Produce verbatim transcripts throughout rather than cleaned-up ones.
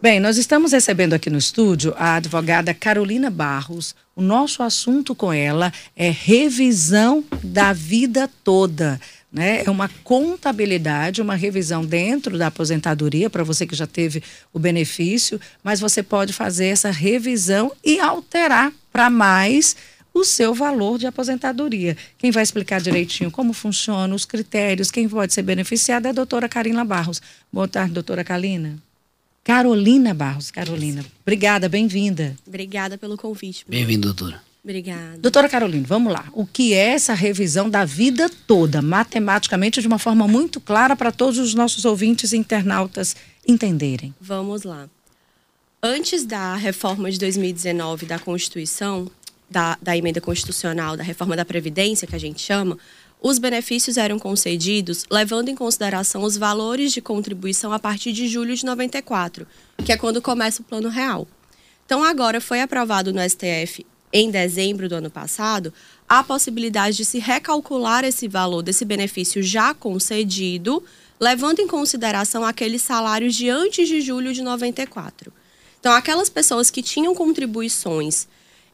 Bem, nós estamos recebendo aqui no estúdio a advogada Carolina Barros. O nosso assunto com ela é revisão da vida toda, né? É uma contabilidade, uma revisão dentro da aposentadoria, para você que já teve o benefício, mas você pode fazer essa revisão e alterar para mais o seu valor de aposentadoria. Quem vai explicar direitinho como funciona, os critérios, quem pode ser beneficiado é a doutora Carolina Barros. Boa tarde, doutora Carolina. Carolina Barros. Carolina, obrigada, bem-vinda. Obrigada pelo convite. Bem-vinda, doutora. Obrigada. Doutora Carolina, vamos lá. O que é essa revisão da vida toda, matematicamente, de uma forma muito clara para todos os nossos ouvintes e internautas entenderem? Vamos lá. Antes da reforma de dois mil e dezenove da Constituição, Da, da emenda constitucional, da reforma da Previdência, que a gente chama, os benefícios eram concedidos levando em consideração os valores de contribuição a partir de julho de noventa e quatro, que é quando começa o Plano Real. Então, agora foi aprovado no S T F, em dezembro do ano passado, a possibilidade de se recalcular esse valor desse benefício já concedido, levando em consideração aqueles salários de antes de julho de noventa e quatro. Então, aquelas pessoas que tinham contribuições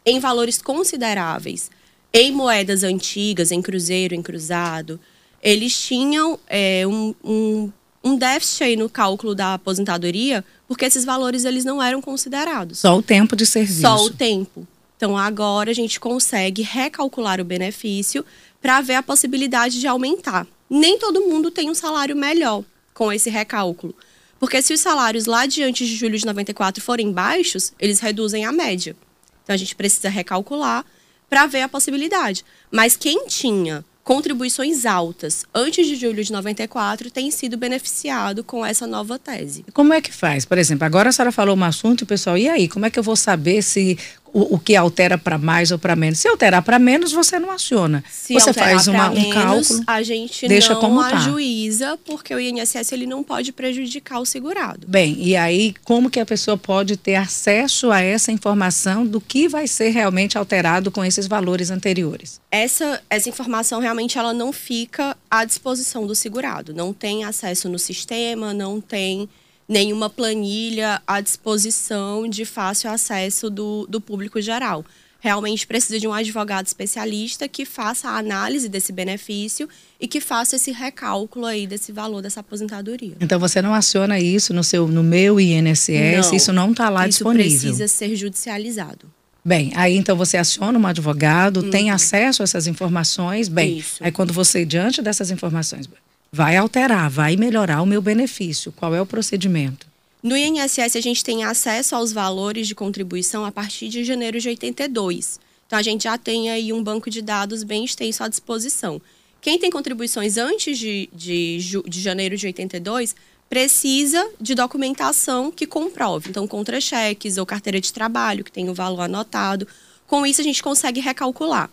em valores consideráveis, em moedas antigas, em cruzeiro, em cruzado, eles tinham é, um, um, um déficit aí no cálculo da aposentadoria, porque esses valores eles não eram considerados. Só o tempo de serviço. Só o tempo. Então, agora a gente consegue recalcular o benefício para ver a possibilidade de aumentar. Nem todo mundo tem um salário melhor com esse recálculo, porque se os salários lá de antes de julho de noventa e quatro forem baixos, eles reduzem a média. Então, a gente precisa recalcular para ver a possibilidade. Mas quem tinha contribuições altas antes de julho de noventa e quatro tem sido beneficiado com essa nova tese. Como é que faz? Por exemplo, agora a senhora falou um assunto, pessoal, e aí? Como é que eu vou saber se o, o que altera para mais ou para menos? Se alterar para menos, você não aciona. Se você faz uma, um menos, cálculo, a gente deixa não como ajuiza, tá, porque o I N S S ele não pode prejudicar o segurado. Bem, e aí como que a pessoa pode ter acesso a essa informação do que vai ser realmente alterado com esses valores anteriores? Essa, essa informação realmente Realmente ela não fica à disposição do segurado, não tem acesso no sistema, não tem nenhuma planilha à disposição de fácil acesso do, do público geral. Realmente precisa de um advogado especialista que faça a análise desse benefício e que faça esse recálculo aí desse valor dessa aposentadoria. Então você não aciona isso no, seu, no meu I N S S, não, isso não está lá disponível. Isso precisa ser judicializado. Bem, aí então você aciona um advogado, hum. tem acesso a essas informações. Bem, isso. Aí quando você, diante dessas informações, vai alterar, vai melhorar o meu benefício. Qual é o procedimento? No I N S S, a gente tem acesso aos valores de contribuição a partir de janeiro de oitenta e dois. Então, a gente já tem aí um banco de dados bem extenso à disposição. Quem tem contribuições antes de, de, de janeiro de oitenta e dois precisa de documentação que comprove. Então, contra-cheques ou carteira de trabalho, que tem o valor anotado. Com isso, a gente consegue recalcular.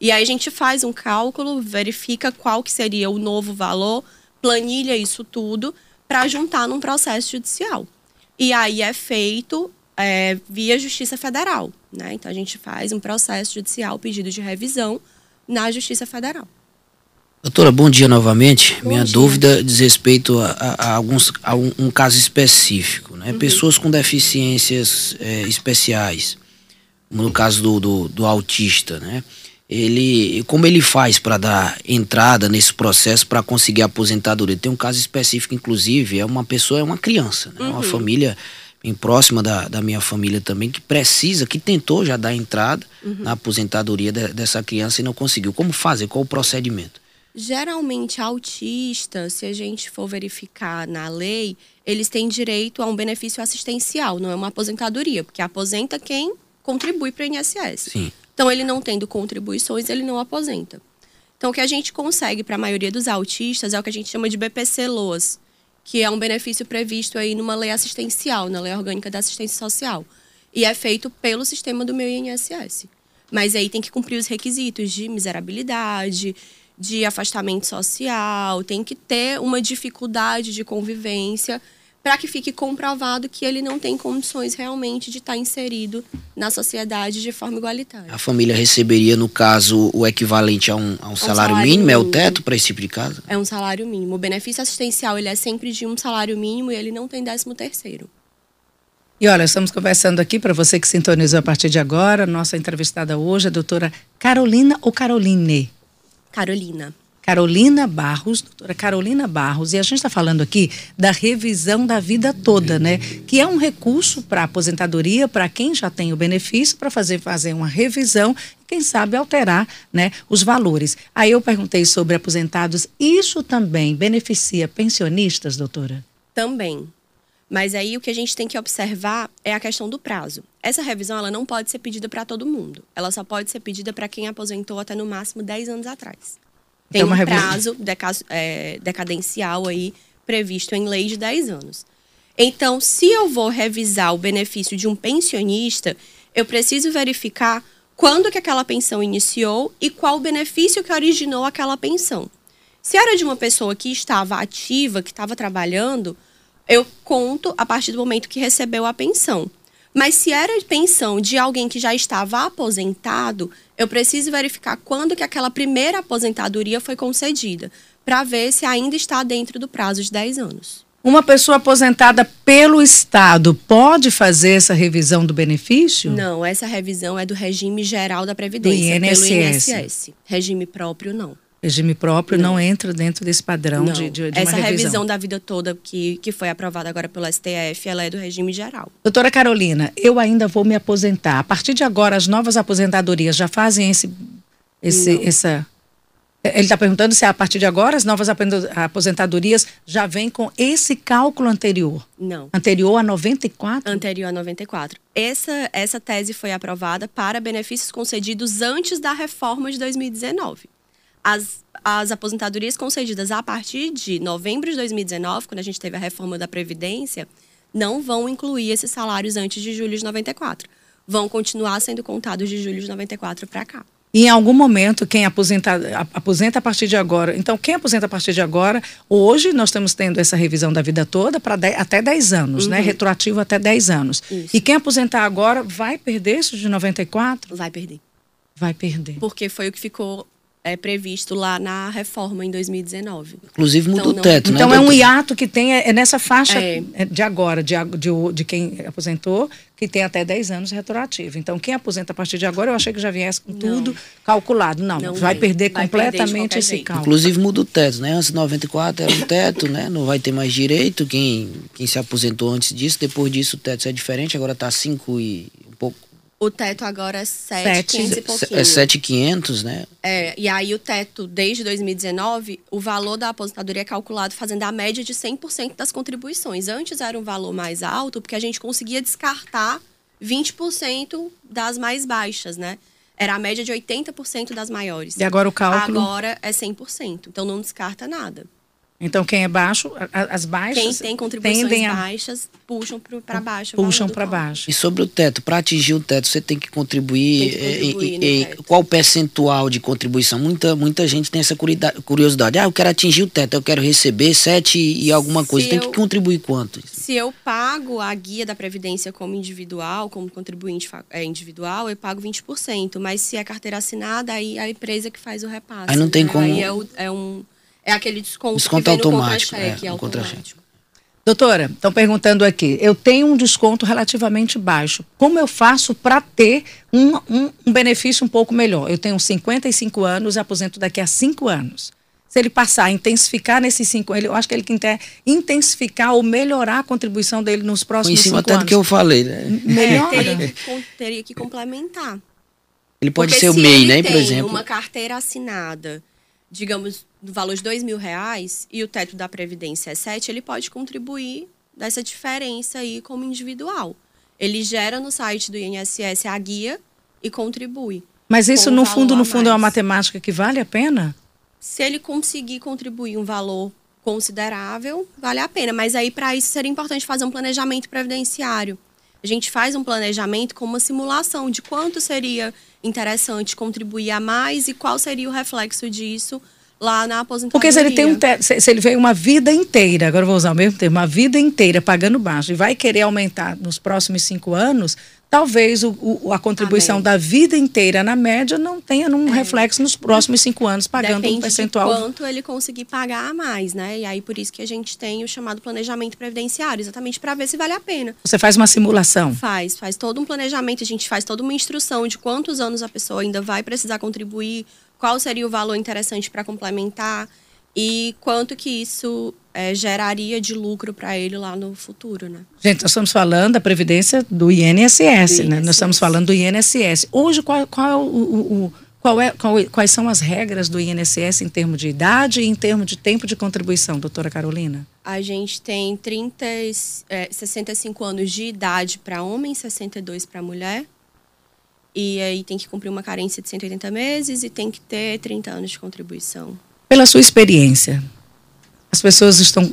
E aí, a gente faz um cálculo, verifica qual que seria o novo valor, planilha isso tudo, para juntar num processo judicial. E aí, é feito é, via Justiça Federal, né? Então, a gente faz um processo judicial, pedido de revisão na Justiça Federal. Doutora, bom dia novamente. Bom Minha dia. dúvida diz respeito a, a, a, alguns, a um, um caso específico, né? Uhum. Pessoas com deficiências é, especiais, no caso do, do, do autista, né? Ele, como ele faz para dar entrada nesse processo para conseguir a aposentadoria? Tem um caso específico, inclusive, é uma pessoa, é uma criança, né? Uhum. Uma família bem próxima da, da minha família também, que precisa, que tentou já dar entrada uhum. na aposentadoria de, dessa criança e não conseguiu. Como fazer? Qual o procedimento? Geralmente, autista, se a gente for verificar na lei, eles têm direito a um benefício assistencial, não é uma aposentadoria, porque aposenta quem contribui para o I N S S. Sim. Então, ele não tendo contribuições, ele não aposenta. Então, o que a gente consegue para a maioria dos autistas é o que a gente chama de B P C L O A S, que é um benefício previsto aí numa lei assistencial, na Lei Orgânica da Assistência Social, e é feito pelo sistema do meu I N S S. Mas aí tem que cumprir os requisitos de miserabilidade, de afastamento social, tem que ter uma dificuldade de convivência para que fique comprovado que ele não tem condições realmente de estar inserido na sociedade de forma igualitária. A família receberia, no caso, o equivalente a um, a um, um salário, salário mínimo? mínimo? É o teto para esse tipo de caso? É um salário mínimo. O benefício assistencial ele é sempre de um salário mínimo e ele não tem décimo terceiro. E olha, estamos conversando aqui, para você que sintonizou a partir de agora, nossa entrevistada hoje é a doutora Carolina ou Caroline? Carolina. Carolina Barros, doutora Carolina Barros, e a gente está falando aqui da revisão da vida toda, né? Que é um recurso para a aposentadoria, para quem já tem o benefício, para fazer, fazer uma revisão, quem sabe alterar, né, os valores. Aí eu perguntei sobre aposentados, isso também beneficia pensionistas, doutora? Também. Mas aí o que a gente tem que observar é a questão do prazo. Essa revisão ela não pode ser pedida para todo mundo, ela só pode ser pedida para quem aposentou até no máximo dez anos atrás. Tem é um prazo decadencial aí previsto em lei de dez anos. Então, se eu vou revisar o benefício de um pensionista, eu preciso verificar quando que aquela pensão iniciou e qual o benefício que originou aquela pensão. Se era de uma pessoa que estava ativa, que estava trabalhando, eu conto a partir do momento que recebeu a pensão. Mas se era pensão de alguém que já estava aposentado, eu preciso verificar quando que aquela primeira aposentadoria foi concedida, para ver se ainda está dentro do prazo de dez anos. Uma pessoa aposentada pelo Estado pode fazer essa revisão do benefício? Não, essa revisão é do regime geral da Previdência, do I N S S. Pelo I N S S. Regime próprio, não. Regime próprio não, não entra dentro desse padrão de, de, de uma revisão. Essa revisão da vida toda que, que foi aprovada agora pelo S T F, ela é do regime geral. Doutora Carolina, eu ainda vou me aposentar. A partir de agora, as novas aposentadorias já fazem esse... esse essa. Ele está perguntando se a partir de agora as novas aposentadorias já vêm com esse cálculo anterior. Não. Anterior a noventa e quatro? Anterior a noventa e quatro. Essa, essa tese foi aprovada para benefícios concedidos antes da reforma de dois mil e dezenove. As, as aposentadorias concedidas a partir de novembro de dois mil e dezenove, quando a gente teve a reforma da Previdência, não vão incluir esses salários antes de julho de noventa e quatro. Vão continuar sendo contados de julho de noventa e quatro para cá. E em algum momento, quem aposenta, aposenta a partir de agora... Então, quem aposenta a partir de agora... Hoje, nós estamos tendo essa revisão da vida toda para até dez anos, uhum, né? Retroativo até dez anos. Isso. E quem aposentar agora vai perder isso de noventa e quatro? Vai perder. Vai perder. Porque foi o que ficou... é previsto lá na reforma em dois mil e dezenove. Inclusive muda o teto, né? Então é um hiato que tem, é nessa faixa é. de agora, de, de, de quem aposentou, que tem até dez anos retroativo. Então quem aposenta a partir de agora, eu achei que já viesse com tudo não. calculado. Não, não vai, vai perder vai completamente perder esse jeito. cálculo. Inclusive muda o teto, né? Antes de noventa e quatro era o teto, né? Não vai ter mais direito quem, quem se aposentou antes disso. Depois disso o teto é diferente, agora está cinco e um pouco. O teto agora é sete mil e quinhentos e pouquinho. É sete mil e quinhentos, né? É, e aí o teto, desde dois mil e dezenove, o valor da aposentadoria é calculado fazendo a média de cem por cento das contribuições. Antes era um valor mais alto, porque a gente conseguia descartar vinte por cento das mais baixas, né? Era a média de oitenta por cento das maiores. E agora o cálculo? Agora é cem por cento, então não descarta nada. Então quem é baixo, as baixas... Quem tem contribuições a... baixas, puxam para baixo. Puxam para baixo. E sobre o teto, para atingir o teto, você tem que contribuir... Tem que contribuir em, em, qual percentual de contribuição? Muita, muita gente tem essa curiosidade. Ah, eu quero atingir o teto, eu quero receber sete e alguma coisa. Se tem eu, que contribuir quanto? Se eu pago a guia da Previdência como individual, como contribuinte individual, eu pago vinte por cento. Mas se é carteira assinada, aí é a empresa que faz o repasse. Aí não tem né? como... Aí é, o, é um... É aquele desconto, desconto que vem automático, no contra-cheque, é, automático. Doutora, estão perguntando aqui, eu tenho um desconto relativamente baixo. Como eu faço para ter um, um, um benefício um pouco melhor? Eu tenho cinquenta e cinco anos e aposento daqui a cinco anos. Se ele passar a intensificar nesses cinco anos, eu acho que ele quer intensificar ou melhorar a contribuição dele nos próximos cinco anos. Em cima até do que eu falei, né? Melhor. Teria que, teria que complementar. Ele pode Porque ser o MEI, né, por exemplo? Uma carteira assinada, digamos... do valor de dois mil reais e o teto da Previdência é sete, ele pode contribuir dessa diferença aí como individual. Ele gera no site do I N S S a guia e contribui. Mas isso no fundo, no fundo é uma matemática que vale a pena? Se ele conseguir contribuir um valor considerável, vale a pena. Mas aí para isso seria importante fazer um planejamento previdenciário. A gente faz um planejamento com uma simulação de quanto seria interessante contribuir a mais e qual seria o reflexo disso lá na aposentadoria. Porque se ele tem um teto, se ele veio uma vida inteira, agora eu vou usar o mesmo termo, uma vida inteira pagando baixo e vai querer aumentar nos próximos cinco anos, talvez o, o, a contribuição a da vida inteira, na média, não tenha um é. reflexo nos próximos cinco anos, pagando Depende um percentual. Depende de quanto ele conseguir pagar a mais, né? E aí, por isso que a gente tem o chamado planejamento previdenciário, exatamente para ver se vale a pena. Você faz uma simulação? Faz, faz todo um planejamento, a gente faz toda uma instrução de quantos anos a pessoa ainda vai precisar contribuir, qual seria o valor interessante para complementar e quanto que isso... É, geraria de lucro para ele lá no futuro, né? Gente, nós estamos falando da previdência do I N S S, do né? I N S S. Nós estamos falando do I N S S. Hoje, qual, qual, o, o, qual é, qual, quais são as regras do I N S S em termos de idade e em termos de tempo de contribuição, doutora Carolina? A gente tem trinta, é, sessenta e cinco anos de idade para homem, sessenta e dois para mulher. E aí tem que cumprir uma carência de cento e oitenta meses e tem que ter trinta anos de contribuição. Pela sua experiência... As pessoas estão,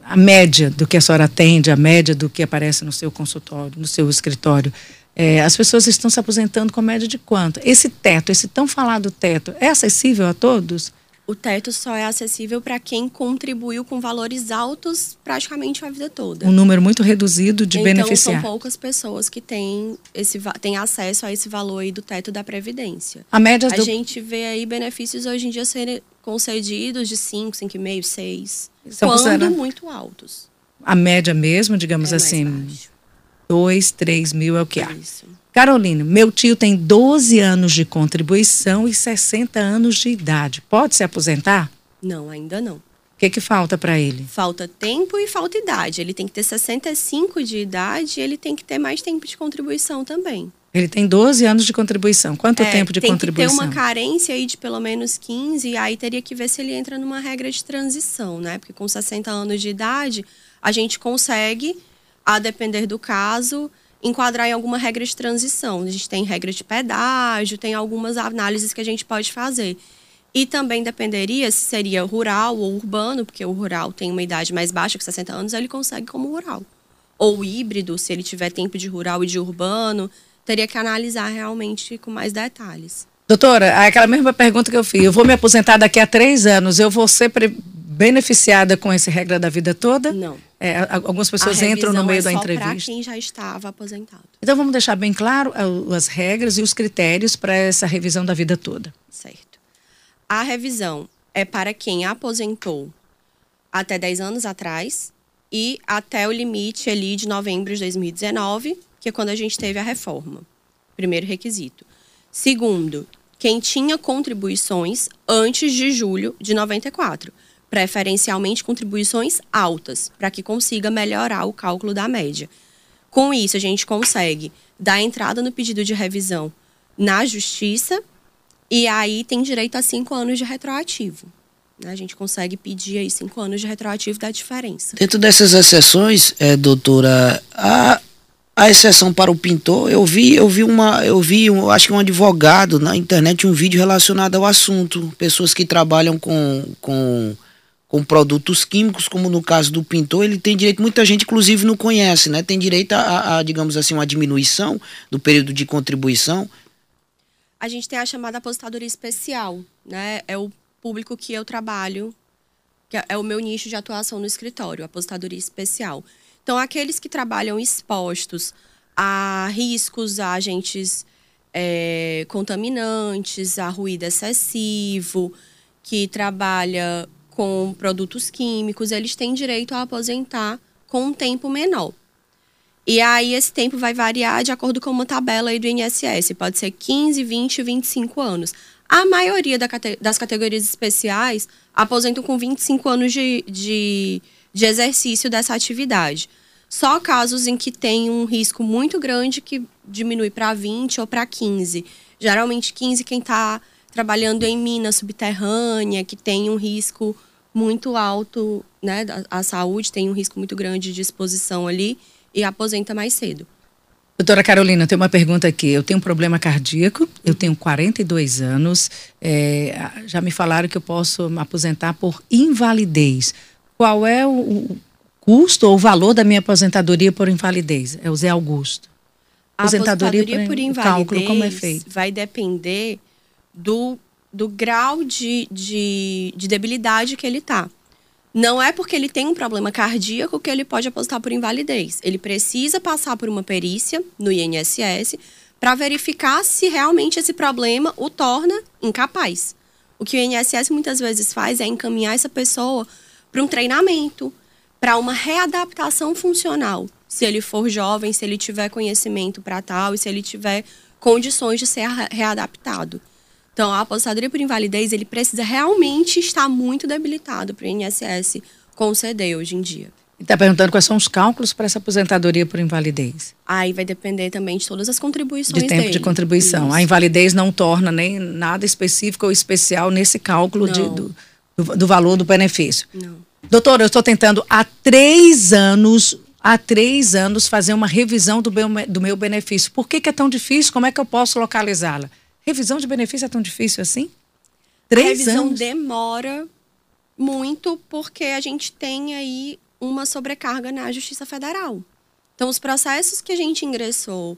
a média do que a senhora atende, a média do que aparece no seu consultório, no seu escritório, é, as pessoas estão se aposentando com a média de quanto? Esse teto, esse tão falado teto, é acessível a todos? O teto só é acessível para quem contribuiu com valores altos praticamente a vida toda. Um número muito reduzido de beneficiários. Então, são poucas pessoas que têm, esse, têm acesso a esse valor aí do teto da Previdência. A média do... A gente vê aí benefícios hoje em dia serem... concedidos de cinco, cinco vírgula cinco, seis, quando muito altos. A média mesmo, digamos é assim, dois, três mil é o que há. Isso. Carolina, meu tio tem doze anos de contribuição e sessenta anos de idade. Pode se aposentar? Não, ainda não. O que que falta para ele? Falta tempo e falta idade. Ele tem que ter sessenta e cinco de idade e ele tem que ter mais tempo de contribuição também. Ele tem doze anos de contribuição. Quanto é, tempo de tem contribuição? Tem que ter uma carência aí de pelo menos quinze, e aí teria que ver se ele entra numa regra de transição, né? Porque com sessenta anos de idade, a gente consegue, a depender do caso, enquadrar em alguma regra de transição. A gente tem regra de pedágio, tem algumas análises que a gente pode fazer. E também dependeria se seria rural ou urbano, porque o rural tem uma idade mais baixa, que sessenta anos, ele consegue como rural. Ou híbrido, se ele tiver tempo de rural e de urbano... Teria que analisar realmente com mais detalhes. Doutora, aquela mesma pergunta que eu fiz. Eu vou me aposentar daqui a três anos. Eu vou ser beneficiada com essa regra da vida toda? Não. É, algumas pessoas entram no meio é da entrevista. Para quem já estava aposentado. Então vamos deixar bem claro as regras e os critérios para essa revisão da vida toda. Certo. A revisão é para quem aposentou até dez anos atrás e até o limite ali de novembro de dois mil e dezenove, que é quando a gente teve a reforma. Primeiro requisito. Segundo, quem tinha contribuições antes de julho de noventa e quatro, preferencialmente contribuições altas, para que consiga melhorar o cálculo da média. Com isso, a gente consegue dar entrada no pedido de revisão na Justiça e aí tem direito a cinco anos de retroativo. A gente consegue pedir aí cinco anos de retroativo da diferença. Dentro dessas exceções, é, doutora, a... A exceção para o pintor, eu vi, eu vi uma, eu vi, um, acho que um advogado na internet, um vídeo relacionado ao assunto. Pessoas que trabalham com, com, com produtos químicos, como no caso do pintor, ele tem direito, muita gente inclusive não conhece, né? Tem direito a, a digamos assim, uma diminuição do período de contribuição. A gente tem a chamada aposentadoria especial, né? É o público que eu trabalho, que é o meu nicho de atuação no escritório, aposentadoria especial. Então, aqueles que trabalham expostos a riscos, a agentes é, contaminantes, a ruído excessivo, que trabalha com produtos químicos, eles têm direito a aposentar com um tempo menor. E aí, esse tempo vai variar de acordo com uma tabela aí do I N S S. Pode ser quinze, vinte, vinte e cinco anos. A maioria da, das categorias especiais aposentam com vinte e cinco anos de... de de exercício dessa atividade. Só casos em que tem um risco muito grande que diminui para vinte ou para quinze. Geralmente quinze quem está trabalhando em mina subterrânea, que tem um risco muito alto, né, a saúde tem um risco muito grande de exposição ali e aposenta mais cedo. Doutora Carolina, tem uma pergunta aqui. Eu tenho um problema cardíaco, eu tenho quarenta e dois anos, é, já me falaram que eu posso me aposentar por invalidez. Qual é o custo ou o valor da minha aposentadoria por invalidez? É o Zé Augusto. A aposentadoria, aposentadoria por invalidez, cálculo, como é feito? Vai depender do, do grau de, de, de debilidade que ele está. Não é porque ele tem um problema cardíaco que ele pode aposentar por invalidez. Ele precisa passar por uma perícia no I N S S para verificar se realmente esse problema o torna incapaz. O que o I N S S muitas vezes faz é encaminhar essa pessoa para um treinamento, para uma readaptação funcional. Se ele for jovem, se ele tiver conhecimento para tal e se ele tiver condições de ser readaptado. Então, a aposentadoria por invalidez, ele precisa realmente estar muito debilitado para o I N S S conceder hoje em dia. E está perguntando quais são os cálculos para essa aposentadoria por invalidez. Aí vai depender também de todas as contribuições dele. De tempo dele. de contribuição. Isso. A invalidez não torna nem nada específico ou especial nesse cálculo de, do, do, do valor do benefício. Não. Doutora, eu estou tentando há três anos... há três anos fazer uma revisão do meu, do meu benefício. Por que que é tão difícil? Como é que eu posso localizá-la? Revisão de benefício é tão difícil assim? Três anos? A revisão demora muito porque a gente tem aí uma sobrecarga na Justiça Federal. Então, os processos que a gente ingressou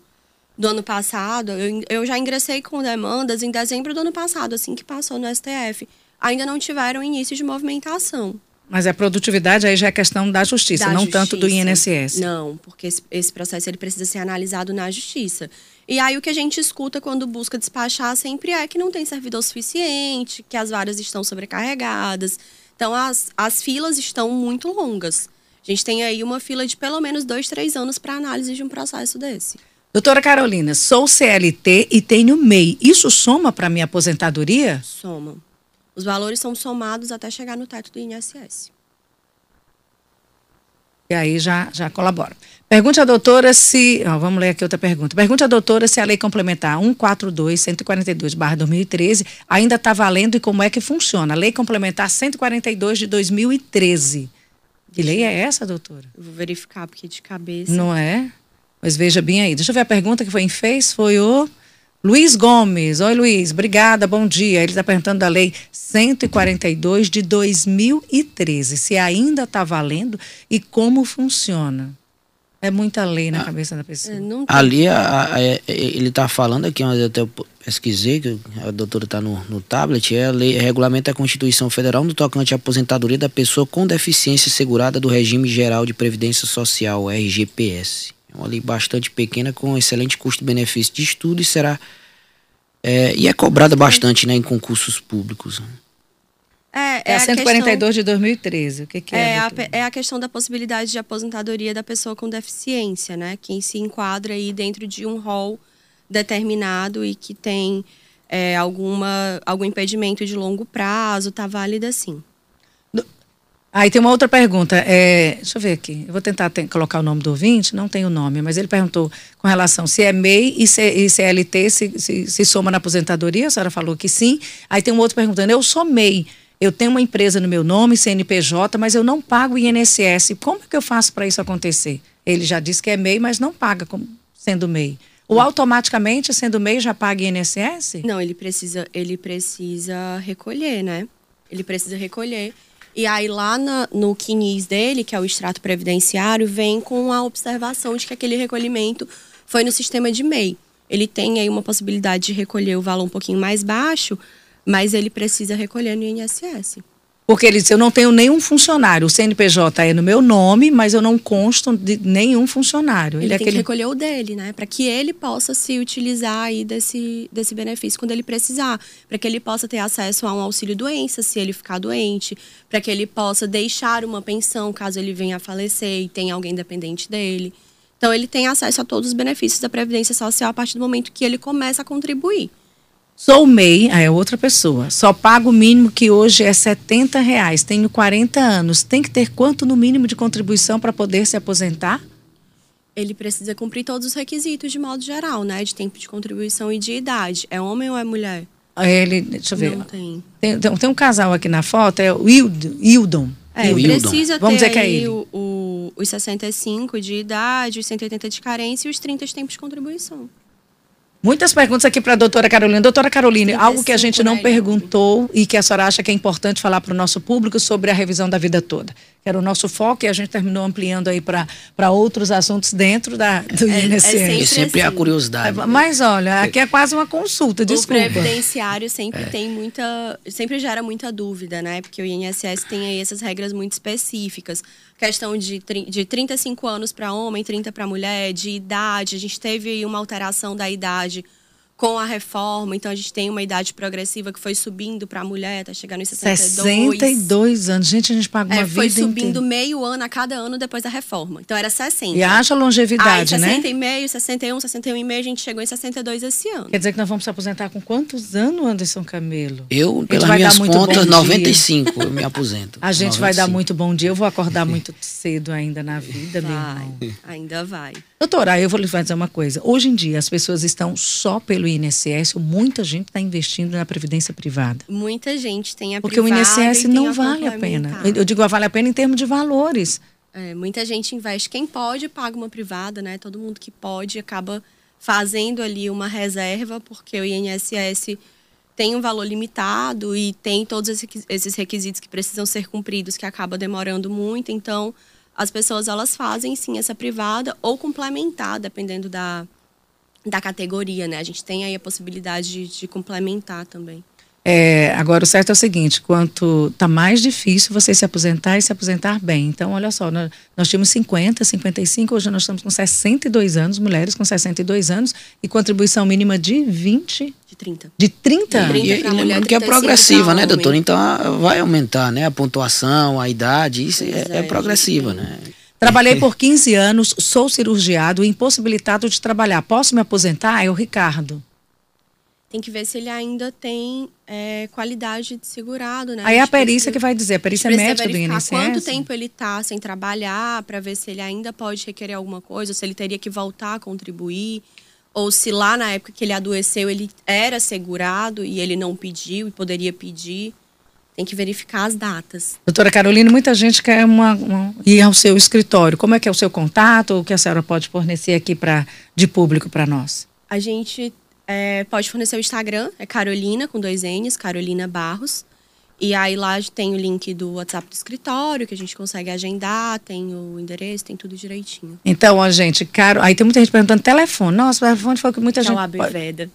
do ano passado, eu, eu já ingressei com demandas em dezembro do ano passado, assim que passou no S T F, ainda não tiveram início de movimentação. Mas a produtividade aí já é questão da justiça, da não justiça, tanto do I N S S. Não, porque esse, esse processo ele precisa ser analisado na justiça. E aí o que a gente escuta quando busca despachar sempre é que não tem servidor suficiente, que as varas estão sobrecarregadas. Então as, as filas estão muito longas. A gente tem aí uma fila de pelo menos dois, três anos para análise de um processo desse. Doutora Carolina, sou C L T e tenho M E I. Isso soma para minha aposentadoria? Soma. Os valores são somados até chegar no teto do I N S S. E aí já, já colabora. Pergunte à doutora se... Ó, vamos ler aqui outra pergunta. Pergunte à doutora se a Lei Complementar cento e quarenta e dois, cento e quarenta e dois barra dois mil e treze ainda está valendo e como é que funciona. A Lei Complementar cento e quarenta e dois de dois mil e treze. Que lei é essa, doutora? Eu vou verificar, porque de cabeça... Não é? Mas veja bem aí. Deixa eu ver a pergunta que foi em fez. Foi o... Luiz Gomes. Oi, Luiz. Obrigada, bom dia. Ele está perguntando da Lei cento e quarenta e dois de dois mil e treze. Se ainda está valendo e como funciona. É muita lei na ah, cabeça da pessoa. Não tem... Ali, a, a, ele está falando aqui, mas eu até pesquisei, que a doutora está no, no tablet, é a lei, regulamenta a Constituição Federal no tocante à aposentadoria da pessoa com deficiência segurada do Regime Geral de Previdência Social, R G P S. É uma lei bastante pequena, com excelente custo-benefício de estudo e será... É, e é cobrada bastante, né, em concursos públicos. É, é, é a cento e quarenta e dois de dois mil e treze, o que que é? É a, é a questão da possibilidade de aposentadoria da pessoa com deficiência, né, quem se enquadra aí dentro de um rol determinado e que tem é, alguma, algum impedimento de longo prazo, tá válida sim. Aí ah, tem uma outra pergunta, é, deixa eu ver aqui, eu vou tentar te, colocar o nome do ouvinte, não tem o nome, mas ele perguntou com relação se é M E I e, C, e C L T se, se, se soma na aposentadoria, a senhora falou que sim. Aí tem um outro perguntando, eu sou M E I, eu tenho uma empresa no meu nome, C N P J, mas eu não pago I N S S, como é que eu faço para isso acontecer? Ele já disse que é M E I, mas não paga como sendo M E I. Ou automaticamente, sendo M E I, já paga I N S S? Não, ele precisa, ele precisa recolher, né? Ele precisa recolher. E aí lá na, no C N I S dele, que é o extrato previdenciário, vem com a observação de que aquele recolhimento foi no sistema de M E I. Ele tem aí uma possibilidade de recolher o valor um pouquinho mais baixo, mas ele precisa recolher no I N S S. Porque ele disse, eu não tenho nenhum funcionário, o C N P J é no meu nome, mas eu não consto de nenhum funcionário. Ele, ele tem é aquele... que recolher o dele, né? Para que ele possa se utilizar aí desse, desse benefício quando ele precisar. Para que ele possa ter acesso a um auxílio-doença se ele ficar doente. Para que ele possa deixar uma pensão caso ele venha a falecer e tenha alguém dependente dele. Então ele tem acesso a todos os benefícios da Previdência Social a partir do momento que ele começa a contribuir. Sou M E I, é outra pessoa, só pago o mínimo que hoje é setenta reais, tenho quarenta anos, tem que ter quanto no mínimo de contribuição para poder se aposentar? Ele precisa cumprir todos os requisitos de modo geral, né, de tempo de contribuição e de idade, é homem ou é mulher? Ele, deixa eu ver, Não tem. Tem, tem, tem um casal aqui na foto, é o Hildon. É, ele precisa Vamos ter dizer que é ele. O, o, os sessenta e cinco de idade, os cento e oitenta de carência e os trinta de tempo de contribuição. Muitas perguntas aqui para a doutora Carolina. Doutora Carolina, algo que a gente não perguntou e que a senhora acha que é importante falar para o nosso público sobre a revisão da vida toda. Era o nosso foco e a gente terminou ampliando aí para outros assuntos dentro da, do I N S S. É, é sempre, sempre assim. A curiosidade. É, mas olha, aqui é quase uma consulta, desculpa. O previdenciário sempre é. tem muita, sempre gera muita dúvida, né? Porque o I N S S tem aí essas regras muito específicas. Questão de, de trinta e cinco anos para homem, trinta para mulher, de idade. A gente teve aí uma alteração da idade com a reforma. Então, a gente tem uma idade progressiva que foi subindo para a mulher, está chegando em sessenta e dois. sessenta e dois anos. Gente, a gente pagou é, a vida foi subindo inteira. Meio ano a cada ano depois da reforma. Então, era sessenta. E haja longevidade, aí, né? sessenta e meio, sessenta e um, sessenta e um e meio, a gente chegou em sessenta e dois esse ano. Quer dizer que nós vamos se aposentar com quantos anos, Anderson Camelo? Eu, pelas minhas contas, noventa e cinco eu me aposento. A gente noventa e cinco. Vai dar muito bom dia. Eu vou acordar muito cedo ainda na vida, vai, meu irmão. Ainda vai. Doutora, eu vou lhe fazer uma coisa. Hoje em dia, as pessoas estão só pelo I N S S, muita gente está investindo na previdência privada. Muita gente tem a Porque privada Porque o I N S S não a vale a pena. Eu digo, vale a pena em termos de valores. É, muita gente investe. Quem pode, paga uma privada, né? Todo mundo que pode acaba fazendo ali uma reserva, porque o I N S S tem um valor limitado e tem todos esses requisitos que precisam ser cumpridos, que acaba demorando muito. Então, as pessoas, elas fazem, sim, essa privada ou complementar, dependendo da... da categoria, né? A gente tem aí a possibilidade de, de complementar também. É, agora o certo é o seguinte, quanto tá mais difícil você se aposentar e se aposentar bem. Então, olha só, nós, nós tínhamos cinquenta, cinquenta e cinco, hoje nós estamos com sessenta e dois anos, mulheres com sessenta e dois anos e contribuição mínima de vinte... De trinta. De trinta anos. E, e lembrando que é progressiva, né, doutora? Então, vai aumentar, né? A pontuação, a idade, isso é, é progressiva, né? Trabalhei por quinze anos, sou cirurgiado e impossibilitado de trabalhar. Posso me aposentar? É o Ricardo. Tem que ver se ele ainda tem é, qualidade de segurado, né? Aí a, a perícia precisa, que vai dizer, a perícia a médica do I N S S. Quanto tempo ele está sem trabalhar, para ver se ele ainda pode requerer alguma coisa, ou se ele teria que voltar a contribuir, ou se lá na época que ele adoeceu ele era segurado e ele não pediu e poderia pedir. Tem que verificar as datas. Doutora Carolina, muita gente quer uma, uma, ir ao seu escritório. Como é que é o seu contato? O que a senhora pode fornecer aqui pra, de público para nós? A gente é, pode fornecer o Instagram. É Carolina, com dois N's, Carolina Barros. E aí lá tem o link do WhatsApp do escritório, que a gente consegue agendar, tem o endereço, tem tudo direitinho. Então, ó, gente, Caro... aí tem muita gente perguntando telefone. Nossa, o telefone foi que muita é gente... O pode...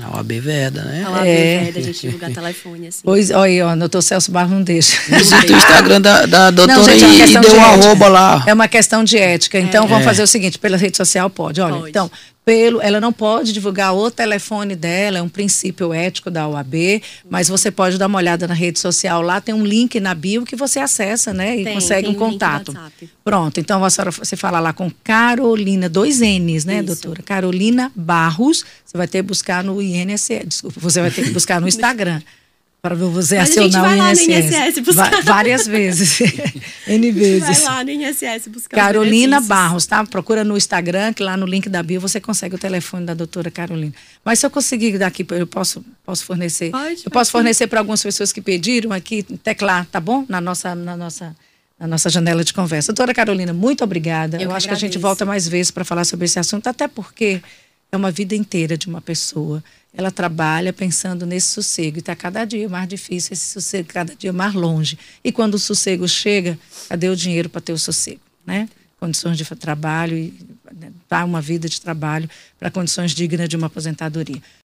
A O A B veda, né? A O A B é. veda, a gente divulgar telefone, assim. Pois, olha aí, ó, doutor Celso Barros não deixa. Visita o Instagram da, da doutora não, gente, é e deu um arroba lá. É uma questão de ética. Então, é. vamos é. fazer o seguinte, pela rede social pode. Olha, pode. Então, pelo, ela não pode divulgar o telefone dela, é um princípio ético da O A B, mas você pode dar uma olhada na rede social lá, tem um link na bio que você acessa, né? E tem, consegue tem um contato. Pronto, então a senhora, você fala lá com Carolina, dois N's, né, Isso. doutora? Carolina Barros, você vai ter que buscar no I N S S, desculpa, você vai ter que buscar no Instagram. Para você Mas acionar a gente vai o I N S S. Lá no I N S S buscar. Várias vezes. N vezes. Vai lá no I N S S buscar. Carolina Barros, tá? Procura no Instagram, que lá no link da bio você consegue o telefone da doutora Carolina. Mas se eu conseguir daqui, eu posso, posso fornecer? Pode, eu posso fornecer para algumas pessoas que pediram aqui, teclar, tá bom? Na nossa, na nossa, na nossa janela de conversa. Doutora Carolina, muito obrigada. Eu, eu acho agradeço. que a gente volta mais vezes para falar sobre esse assunto, até porque é uma vida inteira de uma pessoa. Ela trabalha pensando nesse sossego. E está cada dia mais difícil, esse sossego cada dia mais longe. E quando o sossego chega, cadê o dinheiro para ter o sossego? Né? Condições de trabalho, e dar uma vida de trabalho para condições dignas de uma aposentadoria.